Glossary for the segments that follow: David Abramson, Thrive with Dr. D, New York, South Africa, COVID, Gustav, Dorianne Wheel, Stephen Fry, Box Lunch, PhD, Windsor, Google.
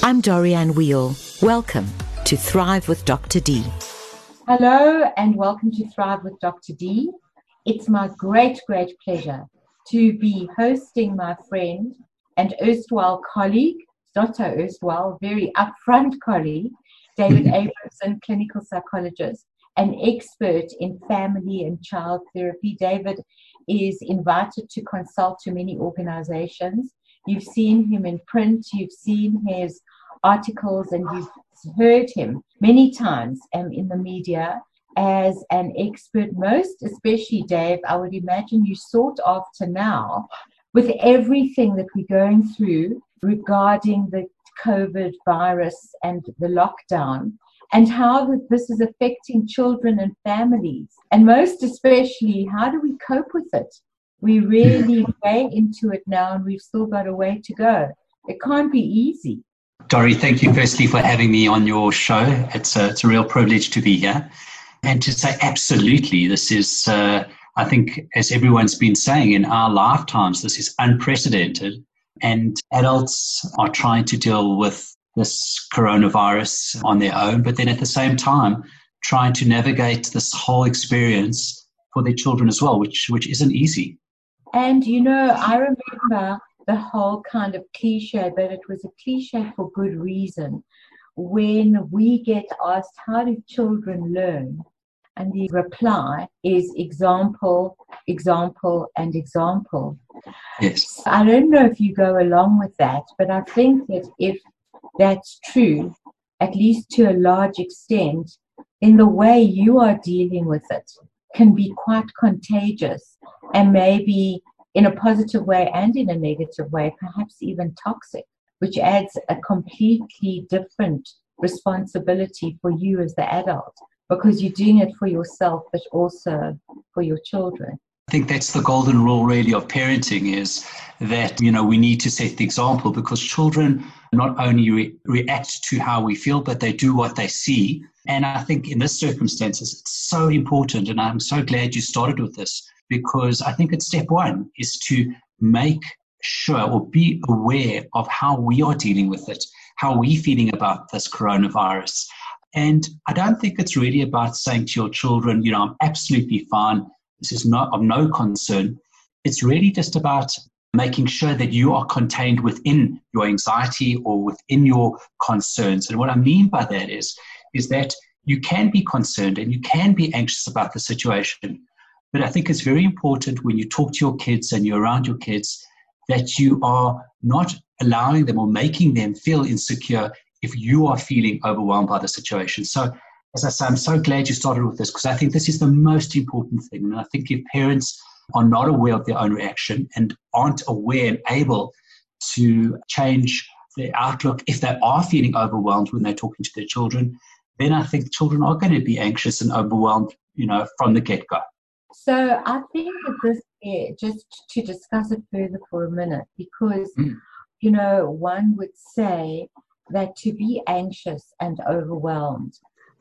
I'm Dorianne Wheel. Welcome to Thrive with Dr. D. Hello and welcome to Thrive with Dr. D. It's my great, great pleasure to be hosting my friend and erstwhile colleague, not so erstwhile, very upfront colleague, David Abramson, clinical psychologist, an expert in family and child therapy. David is invited to consult to many organizations. You've seen him in print, you've seen his articles, and you've heard him many times in the media as an expert. Most especially, Dave, I would imagine you sought after now with everything that we're going through regarding the COVID virus and the lockdown and how this is affecting children and families. And most especially, how do we cope with it? We really way into it now, and we've still got a way to go. It can't be easy. Dori, thank you firstly for having me on your show. It's a real privilege to be here. And to say absolutely, this is, I think, as everyone's been saying, in our lifetimes, this is unprecedented. And adults are trying to deal with this coronavirus on their own, but then at the same time, trying to navigate this whole experience for their children as well, which isn't easy. And, you know, I remember the whole kind of cliche, but it was a cliche for good reason. When we get asked, how do children learn? And the reply is example, example, and example. Yes. I don't know if you go along with that, but I think that if that's true, at least to a large extent, in the way you are dealing with it, can be quite contagious and maybe in a positive way and in a negative way, perhaps even toxic, which adds a completely different responsibility for you as the adult, because you're doing it for yourself, but also for your children. I think that's the golden rule really of parenting, is that, you know, we need to set the example, because children not only react to how we feel, but they do what they see. And I think in this circumstances, it's so important. And I'm so glad you started with this, because I think it's step one is to make sure or be aware of how we are dealing with it, how we're feeling about this coronavirus. And I don't think it's really about saying to your children, you know, I'm absolutely fine. This is not of no concern. It's really just about making sure that you are contained within your anxiety or within your concerns. And what I mean by that is that you can be concerned and you can be anxious about the situation. But I think it's very important when you talk to your kids and you're around your kids that you are not allowing them or making them feel insecure if you are feeling overwhelmed by the situation. So as I say, I'm so glad you started with this, because I think this is the most important thing. And I think if parents are not aware of their own reaction and aren't aware and able to change their outlook, if they are feeling overwhelmed when they're talking to their children, then I think children are going to be anxious and overwhelmed, you know, from the get-go. So I think that this, just to discuss it further for a minute, because, you know, one would say that to be anxious and overwhelmed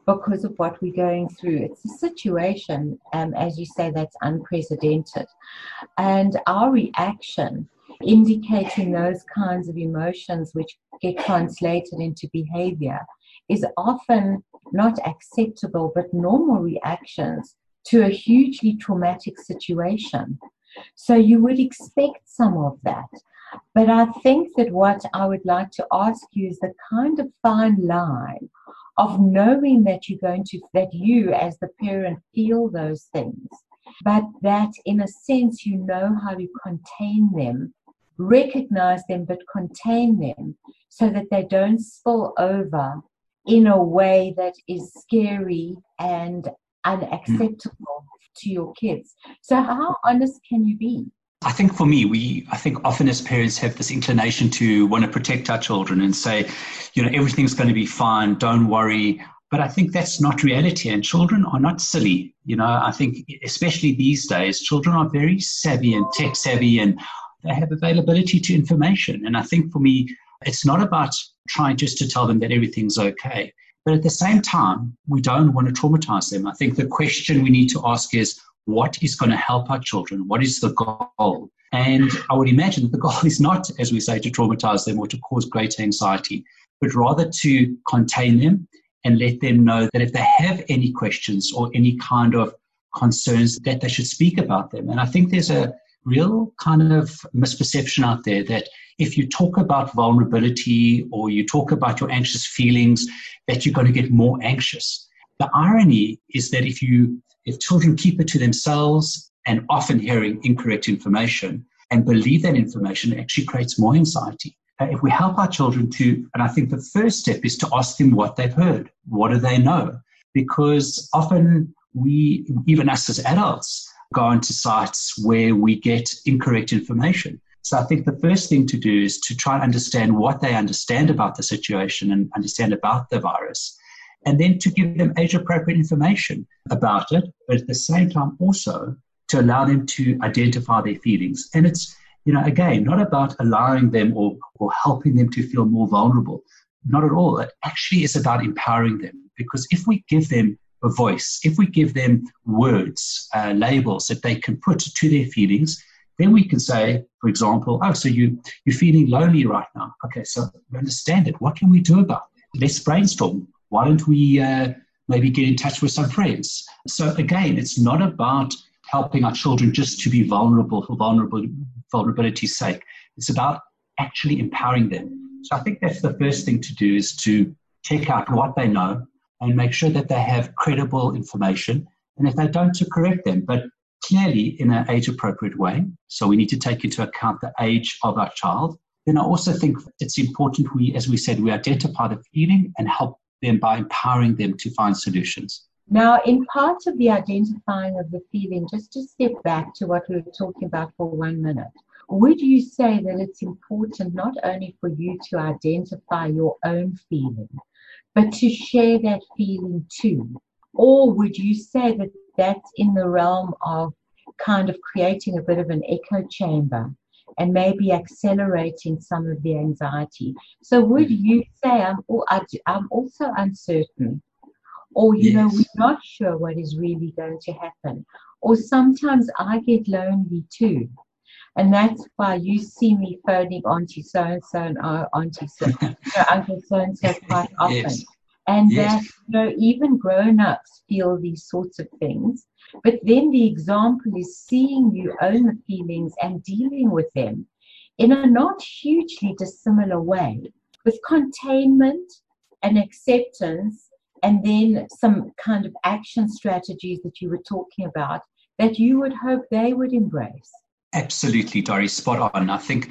because of what we're going through, it's a situation, as you say, that's unprecedented. And our reaction, indicating those kinds of emotions which get translated into behavior, is often not acceptable, but normal reactions to a hugely traumatic situation. So you would expect some of that. But I think that what I would like to ask you is the kind of fine line of knowing that you're going to, that you as the parent feel those things, but that in a sense you know how to contain them, recognize them, but contain them so that they don't spill over in a way that is scary and unacceptable to your kids. So how honest can you be? I think for me, I think often as parents have this inclination to want to protect our children and say, you know, everything's going to be fine, don't worry. But I think that's not reality, and children are not silly. You know, I think especially these days, children are very savvy and tech savvy, and they have availability to information. And I think for me, it's not about trying just to tell them that everything's okay. But at the same time, we don't want to traumatize them. I think the question we need to ask is, what is going to help our children? What is the goal? And I would imagine that the goal is not, as we say, to traumatize them or to cause great anxiety, but rather to contain them and let them know that if they have any questions or any kind of concerns, that they should speak about them. And I think there's a real kind of misperception out there that if you talk about vulnerability or you talk about your anxious feelings, that you're going to get more anxious. The irony is that if children keep it to themselves and often hearing incorrect information and believe that information, it actually creates more anxiety. If we help our children to, and I think the first step is to ask them what they've heard. What do they know? Because often we, even us as adults, go onto sites where we get incorrect information. So I think the first thing to do is to try and understand what they understand about the situation and understand about the virus, and then to give them age-appropriate information about it, but at the same time also to allow them to identify their feelings. And it's, again, not about allowing them or helping them to feel more vulnerable. Not at all. It actually is about empowering them, because if we give them a voice, if we give them words, labels that they can put to their feelings, then we can say, for example, oh, so you're feeling lonely right now. Okay, so we understand it. What can we do about it? Let's brainstorm. Why don't we maybe get in touch with some friends? So again, it's not about helping our children just to be vulnerable for vulnerability's sake. It's about actually empowering them. So I think that's the first thing to do, is to check out what they know and make sure that they have credible information. And if they don't, to correct them, but clearly in an age-appropriate way. So we need to take into account the age of our child. Then I also think it's important we, as we said, we identify the feeling and help them by empowering them to find solutions. Now, in part of the identifying of the feeling, just to step back to what we were talking about for 1 minute, would you say that it's important not only for you to identify your own feeling, but to share that feeling too? Or would you say that that's in the realm of kind of creating a bit of an echo chamber and maybe accelerating some of the anxiety? So would you say, I'm also uncertain, or, you know, we're not sure what is really going to happen, or sometimes I get lonely too, and that's why you see me phoning Auntie so-and-so and Auntie so, Uncle so-and-so quite often. Yes. And that, even grown-ups feel these sorts of things. But then the example is seeing you own the feelings and dealing with them in a not hugely dissimilar way, with containment and acceptance, and then some kind of action strategies that you were talking about that you would hope they would embrace. Absolutely, Dori, spot on. I think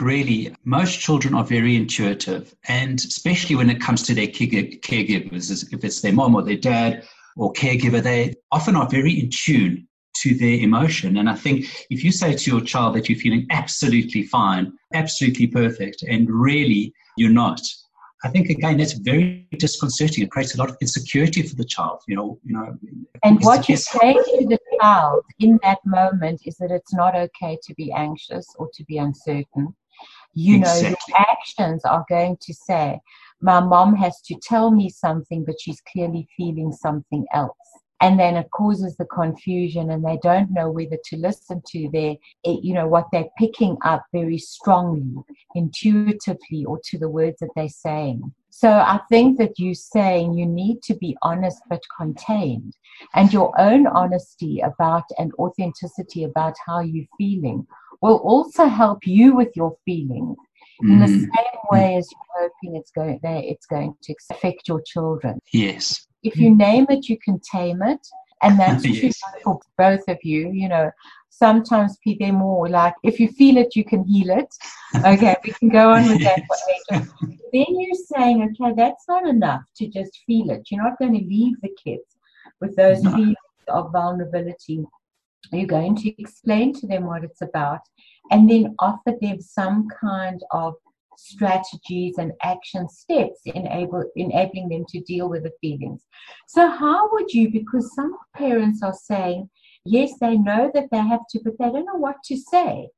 really most children are very intuitive, and especially when it comes to their caregivers, if it's their mom or their dad or caregiver, they often are very in tune to their emotion. And I think if you say to your child that you're feeling absolutely fine, absolutely perfect, and really you're not, I think, again, that's very disconcerting. It creates a lot of insecurity for the child, you know. And what you say to the child in that moment is that it's not okay to be anxious or to be uncertain. Exactly. Your actions are going to say, my mom has to tell me something, but she's clearly feeling something else. And then it causes the confusion, and they don't know whether to listen to their, what they're picking up very strongly, intuitively, or to the words that they're saying. So I think that you're saying you need to be honest but contained, and your own honesty about and authenticity about how you're feeling will also help you with your feelings in the same way as you're hoping it's going to affect your children. Yes. If you name it, you can tame it. And that's true for both of you. Sometimes people are more like, if you feel it, you can heal it. Okay, we can go on with that. Then you're saying, okay, that's not enough to just feel it. You're not going to leave the kids with those feelings of vulnerability. You're going to explain to them what it's about, and then offer them some kind of strategies and action steps enabling them to deal with the feelings. So how would you, because some parents are saying, yes, they know that they have to, but they don't know what to say.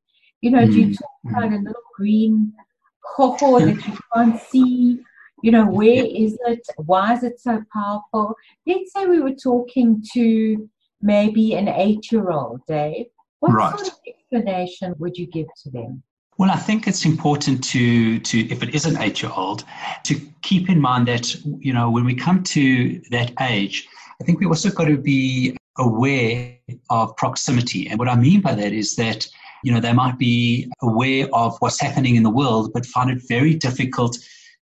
Do you talk about a little green coho that you can't see? Where is it? Why is it so powerful? Let's say we were talking to maybe an 8-year-old, Dave. What sort of explanation would you give to them? Well, I think it's important to if it is an 8-year-old, to keep in mind that, you know, when we come to that age, I think we also got to be aware of proximity. And what I mean by that is that, you know, they might be aware of what's happening in the world, but find it very difficult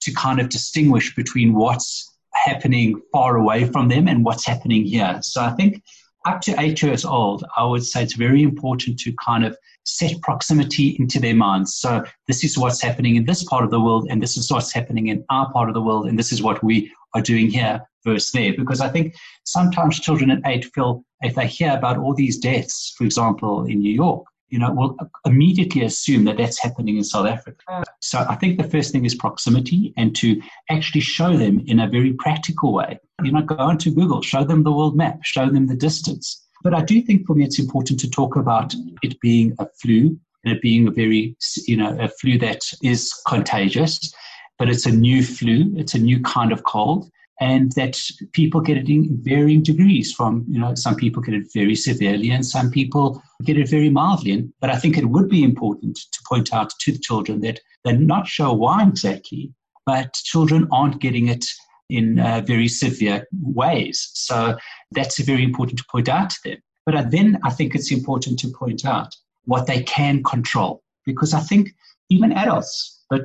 to kind of distinguish between what's happening far away from them and what's happening here. So I think up to 8 years old, I would say it's very important to kind of set proximity into their minds. So this is what's happening in this part of the world, and this is what's happening in our part of the world, and this is what we are doing here versus there. Because I think sometimes children at 8 feel if they hear about all these deaths, for example, in New York, you know, we'll immediately assume that that's happening in South Africa. So I think the first thing is proximity, and to actually show them in a very practical way. You know, go onto Google, show them the world map, show them the distance. But I do think for me it's important to talk about it being a flu, and it being a very, you know, a flu that is contagious, but it's a new flu, it's a new kind of cold. And that people get it in varying degrees from, you know, some people get it very severely and some people get it very mildly. But I think it would be important to point out to the children that they're not sure why exactly, but children aren't getting it in very severe ways. So that's very important to point out to them. But then I think it's important to point out what they can control, because I think even adults, but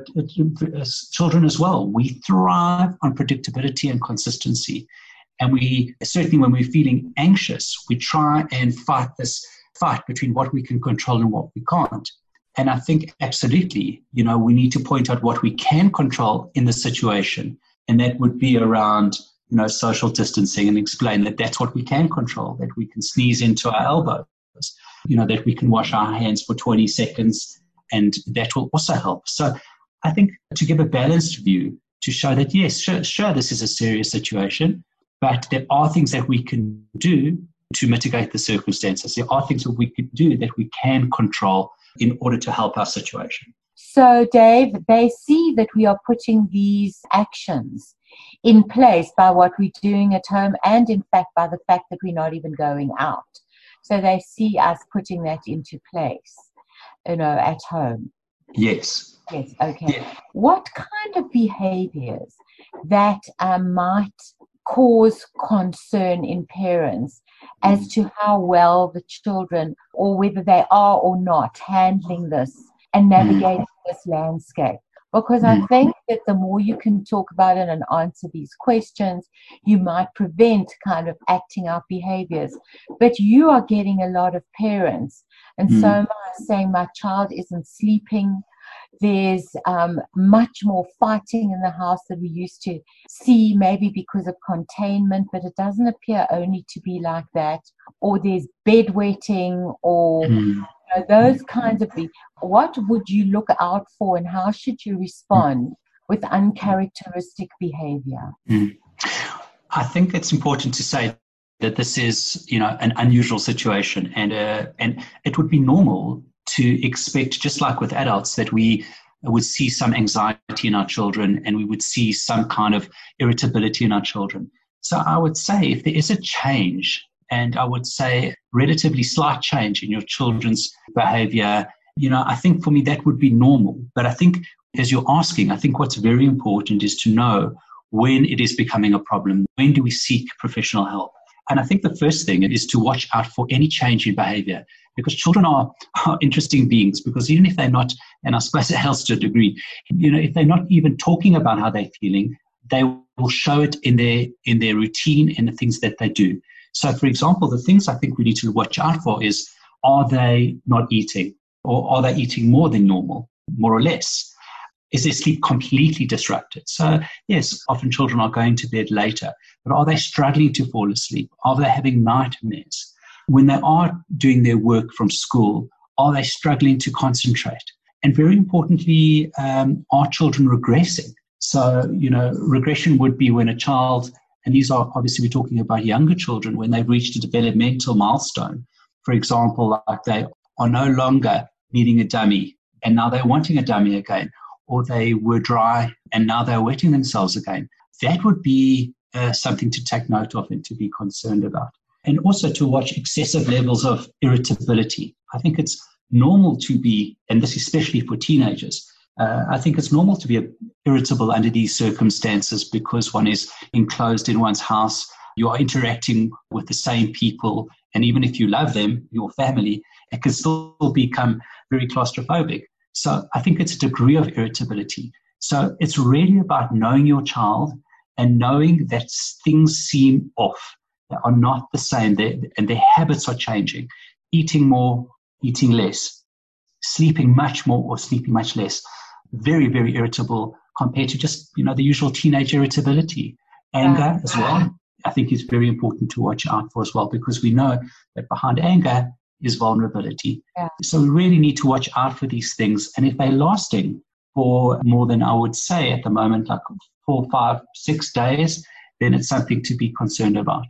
as children as well, we thrive on predictability and consistency. And we certainly, when we're feeling anxious, we try and fight this fight between what we can control and what we can't. And I think absolutely, you know, we need to point out what we can control in the situation. And that would be around, you know, social distancing, and explain that that's what we can control, that we can sneeze into our elbows, you know, that we can wash our hands for 20 seconds. And that will also help. So I think to give a balanced view, to show that, yes, sure, this is a serious situation, but there are things that we can do to mitigate the circumstances. There are things that we could do that we can control in order to help our situation. So, Dave, they see that we are putting these actions in place by what we're doing at home, and, in fact, by the fact that we're not even going out. So they see us putting that into place, you know, at home. Yes. Yes, okay. Yes. What kind of behaviours that might cause concern in parents as to how well the children, or whether they are or not, handling this and navigating this landscape? Because I think that the more you can talk about it and answer these questions, you might prevent kind of acting out behaviours. But you are getting a lot of parents, and so am I, saying my child isn't sleeping. There's much more fighting in the house than we used to see, maybe because of containment, but it doesn't appear only to be like that. Or there's bedwetting, or you know, those kinds of things. What would you look out for, and how should you respond with uncharacteristic behavior? I think it's important to say that this is, you know, an unusual situation, and it would be normal to expect, just like with adults, that we would see some anxiety in our children, and we would see some kind of irritability in our children. So I would say if there is a change, and I would say relatively slight change in your children's behavior, you know, I think for me that would be normal. But I think as you're asking, I think what's very important is to know when it is becoming a problem. When do we seek professional help? And I think the first thing is to watch out for any change in behavior, because children are interesting beings, because even if they're not, and I suppose it helps to a degree, you know, if they're not even talking about how they're feeling, they will show it in their routine and the things that they do. So, for example, the things I think we need to watch out for is, are they not eating, or are they eating more than normal, more or less? Is their sleep completely disrupted? So, yes, often children are going to bed later, but are they struggling to fall asleep? Are they having nightmares? When they are doing their work from school, are they struggling to concentrate? And very importantly, are children regressing? So, you know, regression would be when a child, and these are obviously we're talking about younger children, when they've reached a developmental milestone, for example, like they are no longer needing a dummy, and now they're wanting a dummy again, or they were dry and now they're wetting themselves again. That would be something to take note of and to be concerned about. And also to watch excessive levels of irritability. I think it's normal to be, and this especially for teenagers, I think it's normal to be irritable under these circumstances because one is enclosed in one's house. You are interacting with the same people. And even if you love them, your family, it can still become very claustrophobic. So I think it's a degree of irritability. So it's really about knowing your child and knowing that things seem off. They are not the same, and their habits are changing. Eating more, eating less, sleeping much more or sleeping much less. Very, very irritable compared to just, the usual teenage irritability. Anger as well, I think, is very important to watch out for as well, because we know that behind anger is vulnerability. Yeah. So we really need to watch out for these things. And if they're lasting for more than, I would say at the moment, like 4, 5, 6 days, then it's something to be concerned about.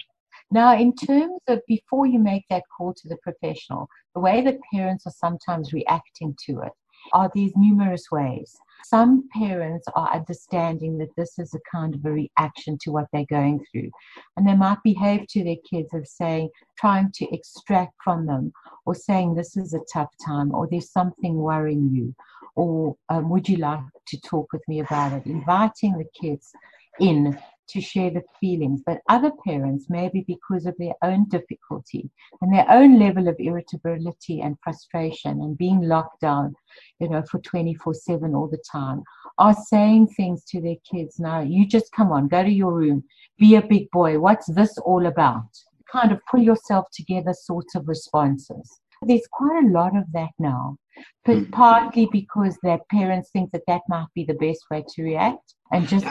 Now, in terms of before you make that call to the professional, the way that parents are sometimes reacting to it are these numerous ways. Some parents are understanding that this is a kind of a reaction to what they're going through, and they might behave to their kids of saying, trying to extract from them, or saying, this is a tough time, or there's something worrying you, or would you like to talk with me about it? Inviting the kids in to share the feelings. But other parents, maybe because of their own difficulty and their own level of irritability and frustration and being locked down, for 24/7 all the time, are saying things to their kids. Now, you just come on, go to your room, be a big boy. What's this all about? Kind of pull yourself together sort of responses. There's quite a lot of that now, but partly because their parents think that might be the best way to react and just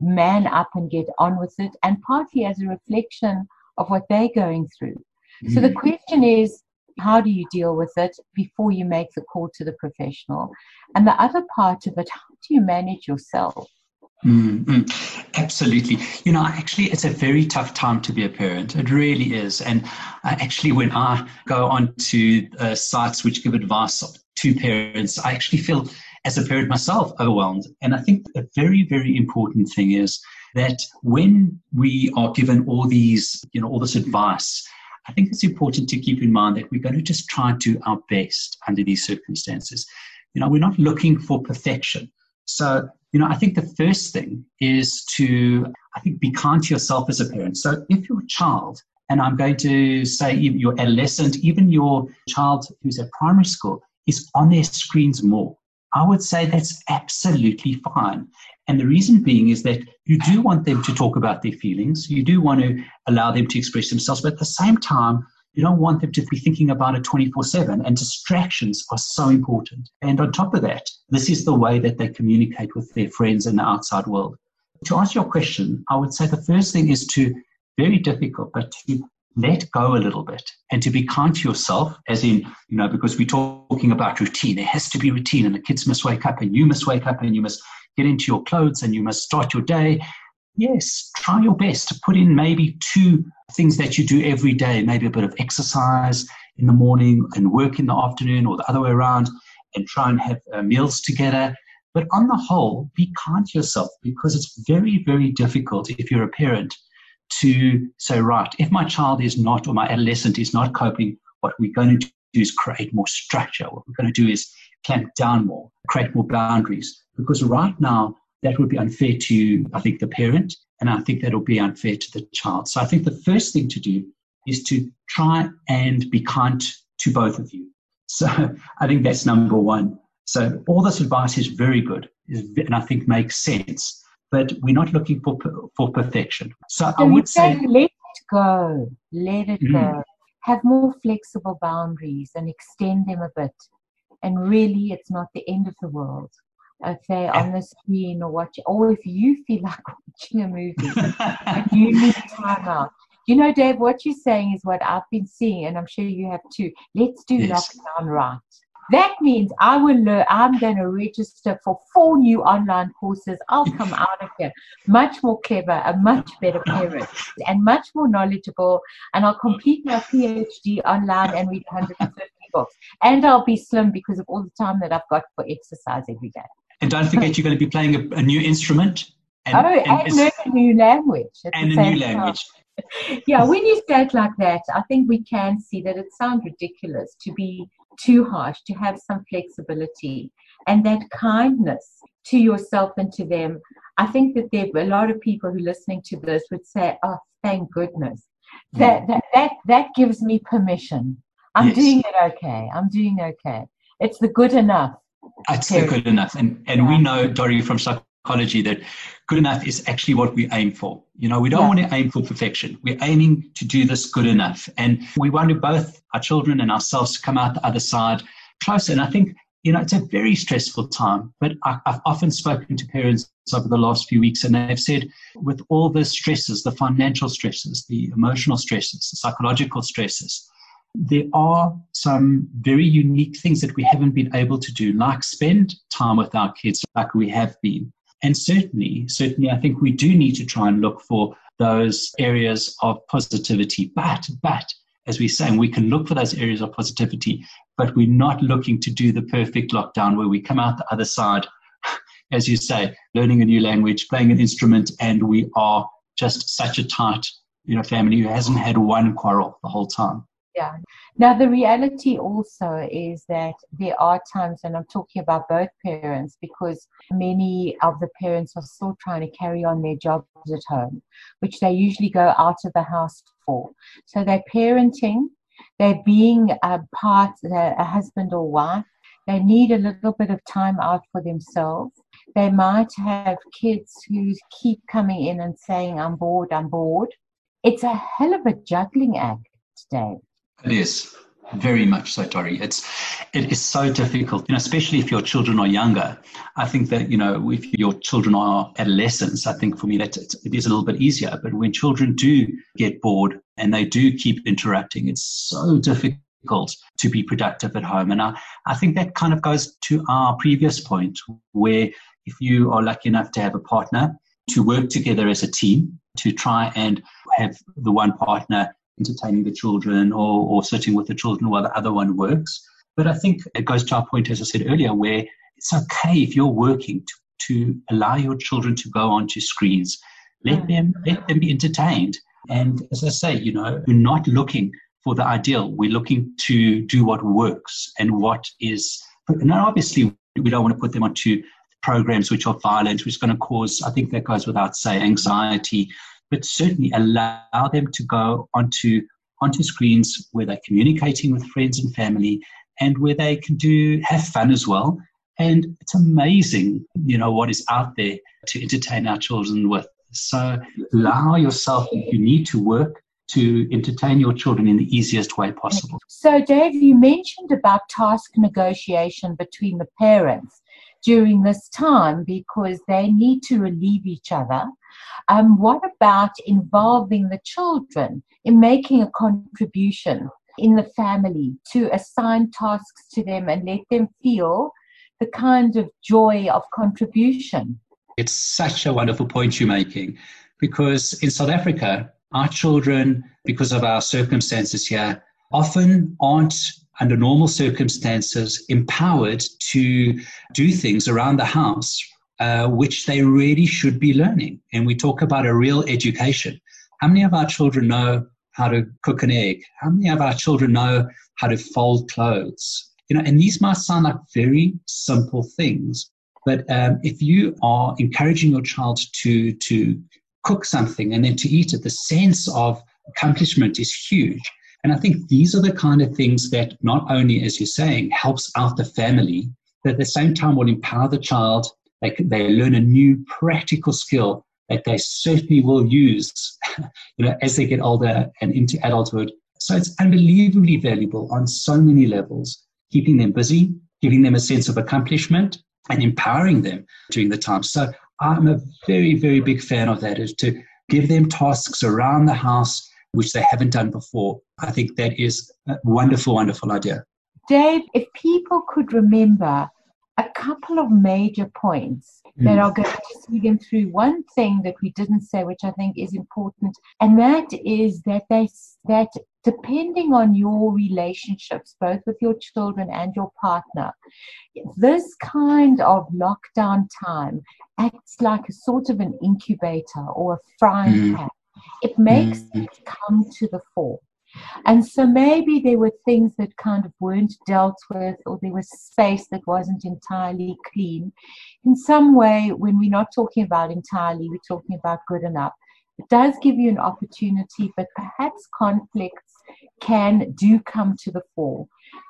man up and get on with it, and partly as a reflection of what they're going through. So the question is, how do you deal with it before you make the call to the professional? And the other part of it, how do you manage yourself? Absolutely. Actually, it's a very tough time to be a parent. It really is. And actually, when I go on to sites which give advice to parents, I actually feel, as a parent myself, overwhelmed. And I think a very, very important thing is that when we are given all these, all this advice, I think it's important to keep in mind that we're going to just try to do our best under these circumstances. We're not looking for perfection. So, I think the first thing is to, be kind to yourself as a parent. So if your child, and I'm going to say even your adolescent, even your child who's at primary school, is on their screens more, I would say that's absolutely fine. And the reason being is that you do want them to talk about their feelings. You do want to allow them to express themselves. But at the same time, you don't want them to be thinking about it 24/7. And distractions are so important. And on top of that, this is the way that they communicate with their friends and the outside world. To answer your question, I would say the first thing is to, very difficult, but to let go a little bit and to be kind to yourself, as in, because we're talking about routine. There has to be routine, and the kids must wake up, and you must wake up, and you must get into your clothes, and you must start your day. Yes, try your best to put in maybe 2 things that you do every day, maybe a bit of exercise in the morning and work in the afternoon, or the other way around, and try and have meals together. But on the whole, be kind to yourself, because it's very, very difficult if you're a parent to say, right, if my child is not, or my adolescent is not coping, what we're going to do is create more structure. What we're going to do is clamp down more, create more boundaries. Because right now, that would be unfair to, the parent, and I think that'll be unfair to the child. So I think the first thing to do is to try and be kind to both of you. So I think that's number one. So all this advice is very good, and I think makes sense. But we're not looking for perfection. So I would say, let it go. Have more flexible boundaries and extend them a bit. And really, it's not the end of the world. If they're on the screen or watching, or if you feel like watching a movie, and you need time out. Dave, what you're saying is what I've been seeing, and I'm sure you have too. Let's do lockdown right. That means I will learn. I'm going to register for 4 new online courses. I'll come out of here much more clever, a much better parent, and much more knowledgeable. And I'll complete my PhD online and read 150 books. And I'll be slim because of all the time that I've got for exercise every day. And don't forget, you're going to be playing a new instrument. And learn a new language. And a new language. Yeah, when you say it like that, I think we can see that it sounds ridiculous to be too harsh, to have some flexibility. And that kindness to yourself and to them, I think that there are a lot of people who listening to this would say, oh, thank goodness. That gives me permission. I'm doing it okay. I'm doing okay. It's the good enough. It's the good enough. And we know, Dori, from psychology, that good enough is actually what we aim for. You know, we don't want to aim for perfection. We're aiming to do this good enough. And we want to both our children and ourselves come out the other side closer. And I think, you know, it's a very stressful time, but I've often spoken to parents over the last few weeks, and they've said with all the stresses, the financial stresses, the emotional stresses, the psychological stresses, there are some very unique things that we haven't been able to do, like spend time with our kids like we have been. And certainly, I think we do need to try and look for those areas of positivity. But as we say, we can look for those areas of positivity, but we're not looking to do the perfect lockdown where we come out the other side, as you say, learning a new language, playing an instrument, and we are just such a tight, you know, family who hasn't had one quarrel the whole time. Yeah. Now, the reality also is that there are times, and I'm talking about both parents, because many of the parents are still trying to carry on their jobs at home, which they usually go out of the house for. So they're parenting, they're being a husband or wife, they need a little bit of time out for themselves. They might have kids who keep coming in and saying, I'm bored, I'm bored. It's a hell of a juggling act today. It is, very much so, Dori. It is so difficult, you know, especially if your children are younger. I think that, you know, if your children are adolescents, I think for me that it is a little bit easier. But when children do get bored and they do keep interrupting, it's so difficult to be productive at home. And I think that kind of goes to our previous point, where if you are lucky enough to have a partner, to work together as a team, to try and have the one partner entertaining the children or sitting with the children while the other one works. But I think it goes to our point, as I said earlier, where it's okay if you're working to allow your children to go onto screens. Let them be entertained. And as I say, you know, we're not looking for the ideal. We're looking to do what works and what is. And obviously, we don't want to put them onto programs which are violent, which is going to cause, I think that goes without saying, anxiety. But certainly allow them to go onto screens where they're communicating with friends and family, and where they can have fun as well. And it's amazing, you know, what is out there to entertain our children with. So allow yourself, if you need to work, to entertain your children in the easiest way possible. So, Dave, you mentioned about task negotiation between the parents during this time, because they need to relieve each other. What about involving the children in making a contribution in the family, to assign tasks to them and let them feel the kind of joy of contribution? It's such a wonderful point you're making, because in South Africa, our children, because of our circumstances here, often aren't, under normal circumstances, empowered to do things around the house which they really should be learning. And we talk about a real education. How many of our children know how to cook an egg? How many of our children know how to fold clothes? You know, and these might sound like very simple things, but if you are encouraging your child to cook something and then to eat it, the sense of accomplishment is huge. And I think these are the kind of things that not only, as you're saying, helps out the family, but at the same time will empower the child. They learn a new practical skill that they certainly will use, you know, as they get older and into adulthood. So it's unbelievably valuable on so many levels, keeping them busy, giving them a sense of accomplishment, and empowering them during the time. So I'm a very, very big fan of that, is to give them tasks around the house which they haven't done before. I think that is a wonderful, wonderful idea. Dave, if people could remember a couple of major points that are going to see them through, one thing that we didn't say, which I think is important, and that is that that depending on your relationships, both with your children and your partner, this kind of lockdown time acts like a sort of an incubator or a frying pan. It makes it come to the fore. And so maybe there were things that kind of weren't dealt with, or there was space that wasn't entirely clean. In some way, when we're not talking about entirely, we're talking about good enough. It does give you an opportunity, but perhaps conflicts do come to the fore.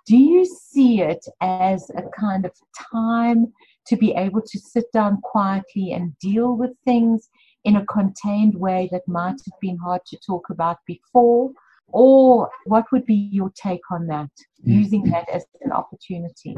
Do you see it as a kind of time to be able to sit down quietly and deal with things in a contained way that might have been hard to talk about before? Or what would be your take on that, using that as an opportunity?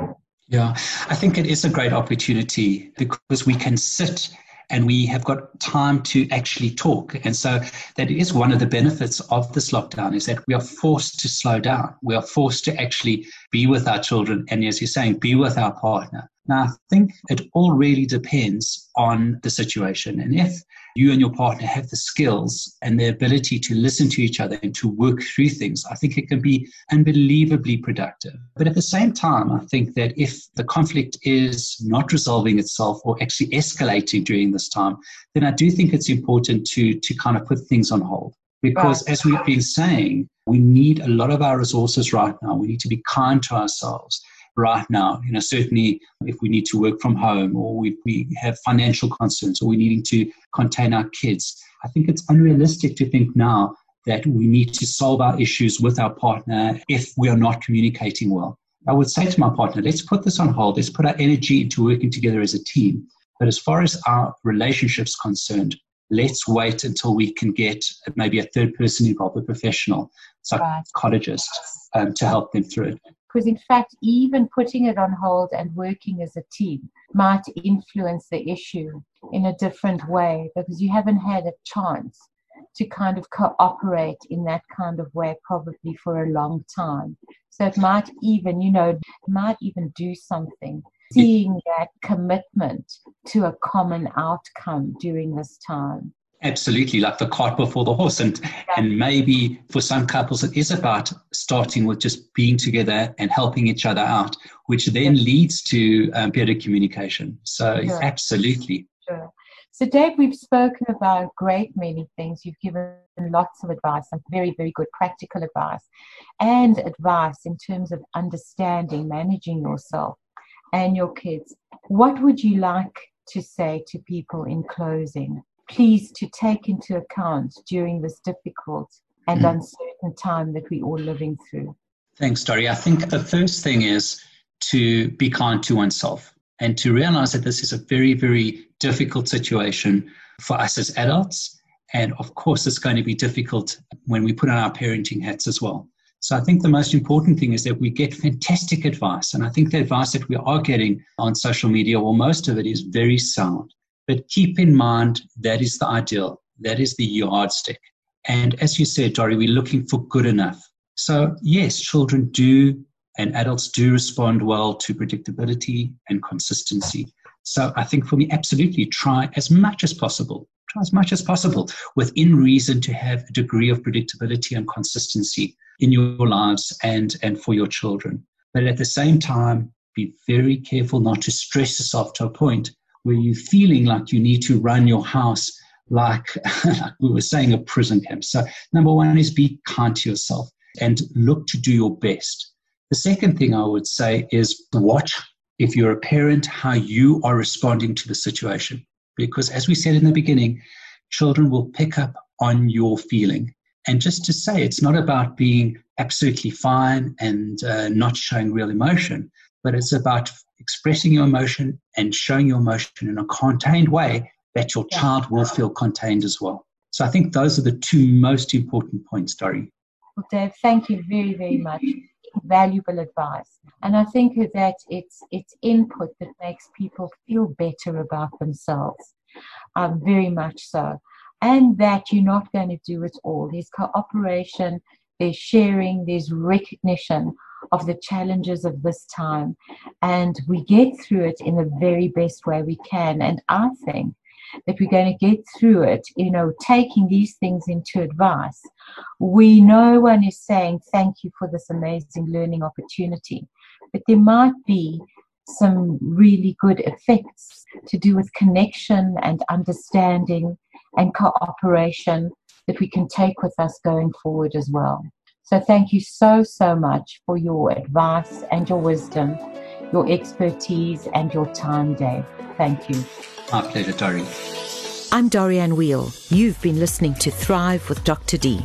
Yeah, I think it is a great opportunity because we can sit and we have got time to actually talk. And so that is one of the benefits of this lockdown, is that we are forced to slow down. We are forced to actually be with our children and, as you're saying, be with our partner. Now, I think it all really depends on the situation. And if you and your partner have the skills and the ability to listen to each other and to work through things, I think it can be unbelievably productive. But at the same time, I think that if the conflict is not resolving itself or actually escalating during this time, then I do think it's important to kind of put things on hold. Because as we've been saying, we need a lot of our resources right now. We need to be kind to ourselves right now. You know, certainly if we need to work from home, or we have financial concerns, or we're needing to contain our kids, I think it's unrealistic to think now that we need to solve our issues with our partner if we are not communicating well. I would say to my partner, let's put this on hold. Let's put our energy into working together as a team. But as far as our relationship's concerned, let's wait until we can get maybe a third person involved, a professional psychologist, to help them through it. Because in fact, even putting it on hold and working as a team might influence the issue in a different way, because you haven't had a chance to kind of cooperate in that kind of way probably for a long time. So it might even, you know, do something. Seeing that commitment to a common outcome during this time. Absolutely, like the cart before the horse. And maybe for some couples, it is about starting with just being together and helping each other out, which then leads to better communication. So absolutely. Sure. So, Dave, we've spoken about a great many things. You've given lots of advice, like very, very good practical advice, and advice in terms of understanding, managing yourself and your kids. What would you like to say to people in closing? Please, to take into account during this difficult and uncertain time that we're all living through. Thanks, Dori. I think the first thing is to be kind to oneself and to realize that this is a very, very difficult situation for us as adults. And of course, it's going to be difficult when we put on our parenting hats as well. So I think the most important thing is that we get fantastic advice. And I think the advice that we are getting on social media, or most of it, is very sound. But keep in mind, that is the ideal. That is the yardstick. And as you said, Dori, we're looking for good enough. So yes, children do and adults do respond well to predictability and consistency. So I think for me, absolutely try as much as possible within reason to have a degree of predictability and consistency in your lives and for your children. But at the same time, be very careful not to stress yourself to a point where you're feeling like you need to run your house like we were saying, a prison camp. So number one is be kind to yourself and look to do your best. The second thing I would say is watch, if you're a parent, how you are responding to the situation. Because as we said in the beginning, children will pick up on your feeling. And just to say, it's not about being absolutely fine and not showing real emotion, but it's about expressing your emotion and showing your emotion in a contained way that your child will feel contained as well. So I think those are the two most important points, Dori. Well, Dave, thank you very, very much. Valuable advice, and I think that it's input that makes people feel better about themselves, very much so, and that you're not going to do it all. There's cooperation, there's sharing, there's recognition of the challenges of this time, and we get through it in the very best way we can. And I think that we're going to get through it, you know, taking these things into advice. We no one is saying thank you for this amazing learning opportunity, but there might be some really good effects to do with connection and understanding and cooperation that we can take with us going forward as well. So thank you so, so much for your advice and your wisdom, your expertise and your time, Dave. Thank you. My pleasure, Dorianne. I'm Dorianne Wheel. You've been listening to Thrive with Dr. D.